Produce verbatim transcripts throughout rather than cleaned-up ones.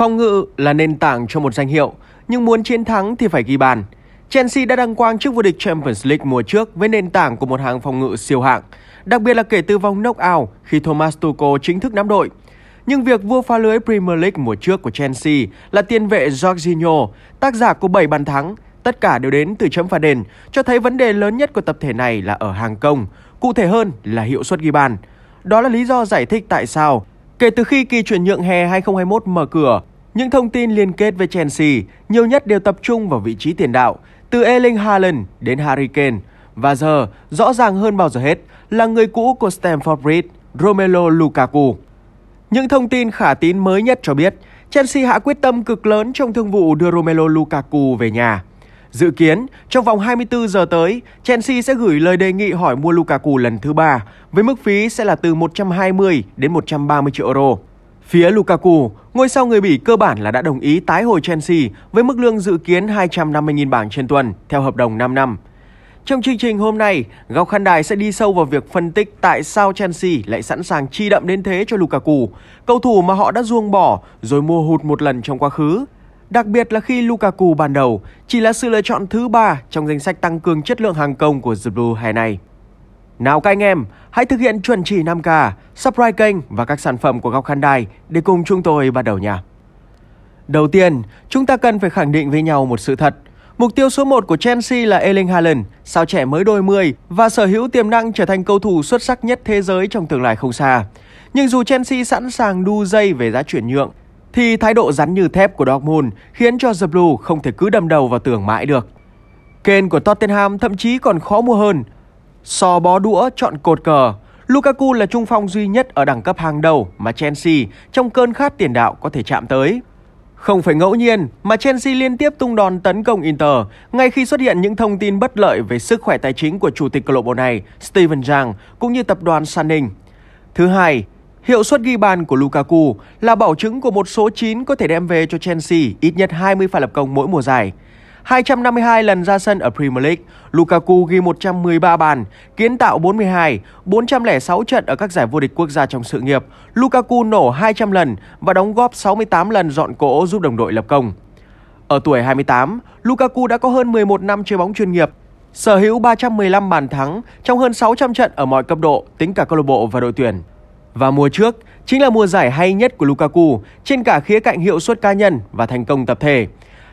Phòng ngự là nền tảng cho một danh hiệu, nhưng muốn chiến thắng thì phải ghi bàn. Chelsea đã đăng quang trước vô địch Champions League mùa trước với nền tảng của một hàng phòng ngự siêu hạng, đặc biệt là kể từ vòng knock-out khi Thomas Tuchel chính thức nắm đội. Nhưng việc vua phá lưới Premier League mùa trước của Chelsea là tiền vệ Jorginho, tác giả của bảy bàn thắng, tất cả đều đến từ chấm phạt đền, cho thấy vấn đề lớn nhất của tập thể này là ở hàng công, cụ thể hơn là hiệu suất ghi bàn. Đó là lý do giải thích tại sao, kể từ khi kỳ chuyển nhượng hè hai không hai mốt mở cửa, những thông tin liên kết với Chelsea nhiều nhất đều tập trung vào vị trí tiền đạo, từ Erling Haaland đến Harry Kane. Và giờ, rõ ràng hơn bao giờ hết, là người cũ của Stamford Bridge, Romelu Lukaku. Những thông tin khả tín mới nhất cho biết, Chelsea hạ quyết tâm cực lớn trong thương vụ đưa Romelu Lukaku về nhà. Dự kiến, trong vòng hai mươi tư giờ tới, Chelsea sẽ gửi lời đề nghị hỏi mua Lukaku lần thứ ba, với mức phí sẽ là từ một trăm hai mươi đến một trăm ba mươi triệu euro. Phía Lukaku, ngôi sao người Bỉ cơ bản là đã đồng ý tái hồi Chelsea với mức lương dự kiến hai trăm năm mươi nghìn bảng trên tuần, theo hợp đồng năm năm. Trong chương trình hôm nay, Góc Khán Đài sẽ đi sâu vào việc phân tích tại sao Chelsea lại sẵn sàng chi đậm đến thế cho Lukaku, cầu thủ mà họ đã ruồng bỏ rồi mua hụt một lần trong quá khứ. Đặc biệt là khi Lukaku ban đầu chỉ là sự lựa chọn thứ ba trong danh sách tăng cường chất lượng hàng công của The Blue hè này. Nào các anh em, hãy thực hiện chuẩn chỉ năm K, subscribe kênh và các sản phẩm của Góc Khán Đài để cùng chúng tôi bắt đầu nha. Đầu tiên, chúng ta cần phải khẳng định với nhau một sự thật. Mục tiêu số một của Chelsea là Erling Haaland, sao trẻ mới đôi mươi và sở hữu tiềm năng trở thành cầu thủ xuất sắc nhất thế giới trong tương lai không xa. Nhưng dù Chelsea sẵn sàng đu dây về giá chuyển nhượng, thì thái độ rắn như thép của Dortmund khiến cho The Blue không thể cứ đâm đầu vào tường mãi được. Kane của Tottenham thậm chí còn khó mua hơn. So bó đũa chọn cột cờ, Lukaku là trung phong duy nhất ở đẳng cấp hàng đầu mà Chelsea trong cơn khát tiền đạo có thể chạm tới. Không phải ngẫu nhiên mà Chelsea liên tiếp tung đòn tấn công Inter ngay khi xuất hiện những thông tin bất lợi về sức khỏe tài chính của chủ tịch câu lạc bộ này Steven Zhang cũng như tập đoàn Sunning. Thứ hai, hiệu suất ghi bàn của Lukaku là bảo chứng của một số chín có thể đem về cho Chelsea ít nhất hai mươi pha lập công mỗi mùa giải. hai trăm năm mươi hai lần ra sân ở Premier League, Lukaku ghi một trăm mười ba bàn, kiến tạo bốn mươi hai, bốn trăm lẻ sáu trận ở các giải vô địch quốc gia trong sự nghiệp. Lukaku nổ hai trăm lần và đóng góp sáu mươi tám lần dọn cỗ giúp đồng đội lập công. Ở tuổi hai mươi tám, Lukaku đã có hơn mười một năm chơi bóng chuyên nghiệp, sở hữu ba trăm mười lăm bàn thắng trong hơn sáu trăm trận ở mọi cấp độ, tính cả câu lạc bộ và đội tuyển. Và mùa trước chính là mùa giải hay nhất của Lukaku trên cả khía cạnh hiệu suất cá nhân và thành công tập thể.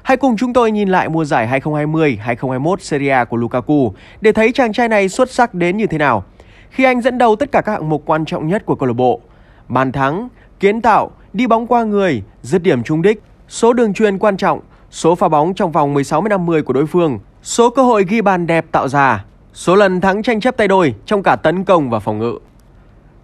Hãy cùng chúng tôi nhìn lại mùa giải hai không hai không hai không hai mốt Serie A của Lukaku để thấy chàng trai này xuất sắc đến như thế nào khi anh dẫn đầu tất cả các hạng mục quan trọng nhất của câu lạc bộ: bàn thắng, kiến tạo, đi bóng qua người, dứt điểm trúng đích, số đường chuyền quan trọng, số pha bóng trong vòng mười sáu mét năm mươi của đối phương, số cơ hội ghi bàn đẹp tạo ra, số lần thắng tranh chấp tay đôi trong cả tấn công và phòng ngự.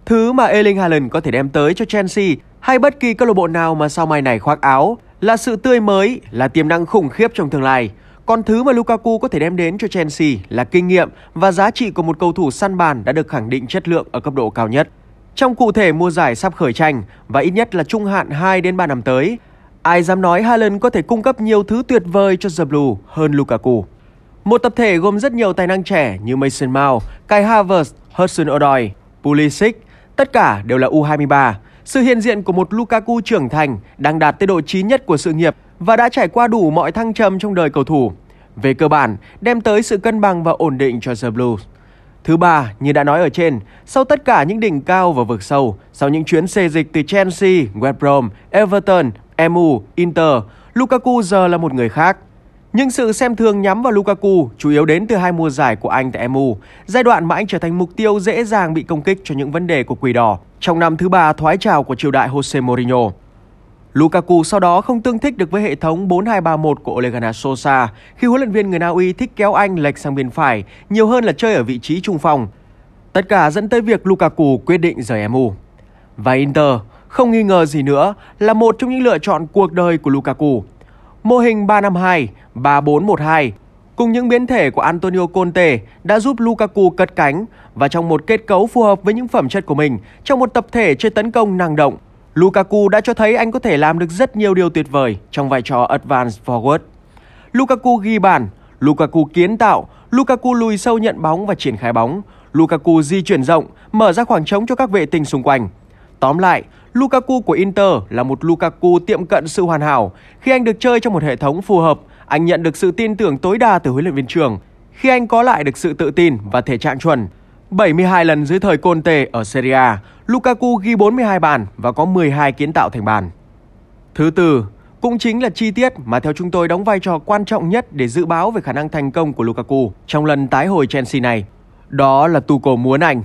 Thứ mà Erling Haaland có thể đem tới cho Chelsea hay bất kỳ câu lạc bộ nào mà sao mai này khoác áo là sự tươi mới, là tiềm năng khủng khiếp trong tương lai. Còn thứ mà Lukaku có thể đem đến cho Chelsea là kinh nghiệm và giá trị của một cầu thủ săn bàn đã được khẳng định chất lượng ở cấp độ cao nhất. Trong cụ thể mùa giải sắp khởi tranh và ít nhất là trung hạn hai đến ba năm tới, ai dám nói Haaland có thể cung cấp nhiều thứ tuyệt vời cho The Blue hơn Lukaku. Một tập thể gồm rất nhiều tài năng trẻ như Mason Mount, Kai Havertz, Hudson Odoi, Pulisic, tất cả đều là U hai mươi ba. Sự hiện diện của một Lukaku trưởng thành đang đạt tới độ chín nhất của sự nghiệp và đã trải qua đủ mọi thăng trầm trong đời cầu thủ. Về cơ bản, đem tới sự cân bằng và ổn định cho The Blues. Thứ ba, như đã nói ở trên, sau tất cả những đỉnh cao và vực sâu, sau những chuyến xê dịch từ Chelsea, West Brom, Everton, em u, Inter, Lukaku giờ là một người khác. Nhưng sự xem thường nhắm vào Lukaku chủ yếu đến từ hai mùa giải của anh tại em u, giai đoạn mà anh trở thành mục tiêu dễ dàng bị công kích cho những vấn đề của Quỷ Đỏ trong năm thứ ba thoái trào của triều đại Jose Mourinho. Lukaku sau đó không tương thích được với hệ thống bốn hai ba một của Ole Gunnar Sosa khi huấn luyện viên người Na Uy thích kéo anh lệch sang bên phải nhiều hơn là chơi ở vị trí trung phong. Tất cả dẫn tới việc Lukaku quyết định rời em u. Và Inter, không nghi ngờ gì nữa, là một trong những lựa chọn cuộc đời của Lukaku. Mô hình ba năm hai, ba bốn một hai cùng những biến thể của Antonio Conte đã giúp Lukaku cất cánh và trong một kết cấu phù hợp với những phẩm chất của mình, trong một tập thể chơi tấn công năng động, Lukaku đã cho thấy anh có thể làm được rất nhiều điều tuyệt vời trong vai trò advanced forward. Lukaku ghi bàn, Lukaku kiến tạo, Lukaku lùi sâu nhận bóng và triển khai bóng, Lukaku di chuyển rộng, mở ra khoảng trống cho các vệ tinh xung quanh. Tóm lại, Lukaku của Inter là một Lukaku tiệm cận sự hoàn hảo. Khi anh được chơi trong một hệ thống phù hợp, anh nhận được sự tin tưởng tối đa từ huấn luyện viên trưởng. Khi anh có lại được sự tự tin và thể trạng chuẩn, bảy mươi hai lần dưới thời Conte ở Serie A, Lukaku ghi bốn mươi hai bàn và có mười hai kiến tạo thành bàn. Thứ tư, cũng chính là chi tiết mà theo chúng tôi đóng vai trò quan trọng nhất để dự báo về khả năng thành công của Lukaku trong lần tái hồi Chelsea này. Đó là Tuchel muốn anh.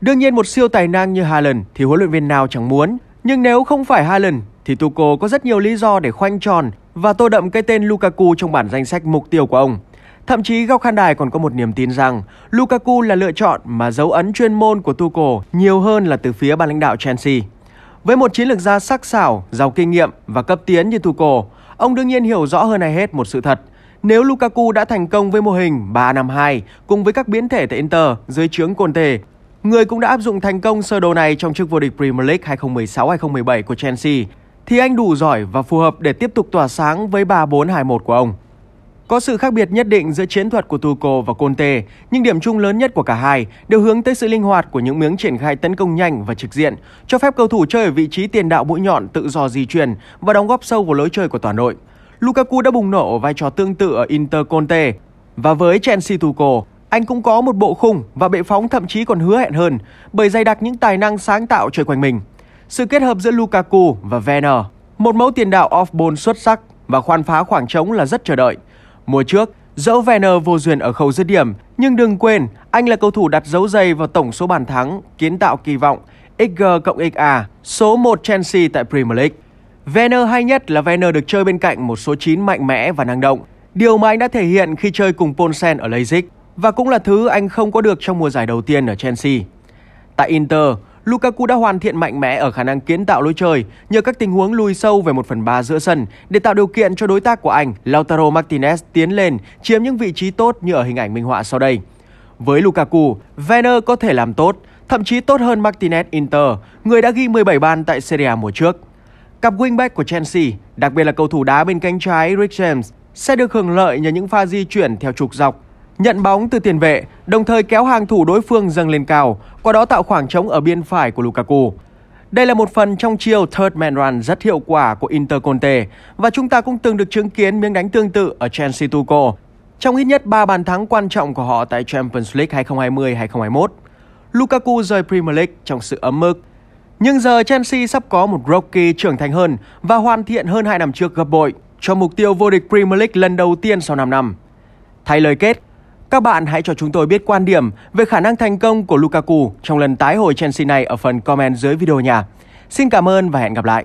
Đương nhiên một siêu tài năng như Haaland thì huấn luyện viên nào chẳng muốn. Nhưng nếu không phải Haaland thì Tuchel có rất nhiều lý do để khoanh tròn và tô đậm cái tên Lukaku trong bản danh sách mục tiêu của ông. Thậm chí góc khán đài còn có một niềm tin rằng Lukaku là lựa chọn mà dấu ấn chuyên môn của Tuchel nhiều hơn là từ phía ban lãnh đạo Chelsea. Với một chiến lược gia sắc sảo, giàu kinh nghiệm và cấp tiến như Tuchel, ông đương nhiên hiểu rõ hơn ai hết một sự thật. Nếu Lukaku đã thành công với mô hình ba năm hai cùng với các biến thể tại Inter dưới trướng Conte, người cũng đã áp dụng thành công sơ đồ này trong chức vô địch Premier League hai không một sáu hai không một bảy của Chelsea, thì anh đủ giỏi và phù hợp để tiếp tục tỏa sáng với ba bốn hai một của ông. Có sự khác biệt nhất định giữa chiến thuật của Tuchel và Conte, nhưng điểm chung lớn nhất của cả hai đều hướng tới sự linh hoạt của những miếng triển khai tấn công nhanh và trực diện, cho phép cầu thủ chơi ở vị trí tiền đạo mũi nhọn tự do di chuyển và đóng góp sâu vào lối chơi của toàn đội. Lukaku đã bùng nổ ở vai trò tương tự ở Inter Conte, và với Chelsea Tuchel, anh cũng có một bộ khung và bệ phóng thậm chí còn hứa hẹn hơn bởi dày đặc những tài năng sáng tạo chơi quanh mình. Sự kết hợp giữa Lukaku và Vener, một mẫu tiền đạo off-ball xuất sắc và khoan phá khoảng trống là rất chờ đợi. Mùa trước, dẫu Vener vô duyên ở khâu dứt điểm, nhưng đừng quên anh là cầu thủ đặt dấu giày vào tổng số bàn thắng, kiến tạo kỳ vọng X G cộng X A, số một Chelsea tại Premier League. Vener hay nhất là Vener được chơi bên cạnh một số chín mạnh mẽ và năng động, điều mà anh đã thể hiện khi chơi cùng Poulsen ở Leipzig và cũng là thứ anh không có được trong mùa giải đầu tiên ở Chelsea. Tại Inter, Lukaku đã hoàn thiện mạnh mẽ ở khả năng kiến tạo lối chơi nhờ các tình huống lùi sâu về một phần ba giữa sân để tạo điều kiện cho đối tác của anh Lautaro Martinez tiến lên chiếm những vị trí tốt như ở hình ảnh minh họa sau đây. Với Lukaku, Vener có thể làm tốt, thậm chí tốt hơn Martinez Inter, người đã ghi mười bảy bàn tại Serie A mùa trước. Cặp wingback của Chelsea, đặc biệt là cầu thủ đá bên cánh trái Reece James, sẽ được hưởng lợi nhờ những pha di chuyển theo trục dọc, nhận bóng từ tiền vệ, đồng thời kéo hàng thủ đối phương dâng lên cao, qua đó tạo khoảng trống ở biên phải của Lukaku. Đây là một phần trong chiêu third man run rất hiệu quả của Inter Conte và chúng ta cũng từng được chứng kiến miếng đánh tương tự ở Chelsea Tuchel trong ít nhất ba bàn thắng quan trọng của họ tại Champions League hai không hai không hai không hai mốt. Lukaku rời Premier League trong sự ấm ức. Nhưng giờ Chelsea sắp có một Rocky trưởng thành hơn và hoàn thiện hơn hai năm trước gấp bội cho mục tiêu vô địch Premier League lần đầu tiên sau năm năm. Thay lời kết, các bạn hãy cho chúng tôi biết quan điểm về khả năng thành công của Lukaku trong lần tái hồi Chelsea này ở phần comment dưới video nha. Xin cảm ơn và hẹn gặp lại!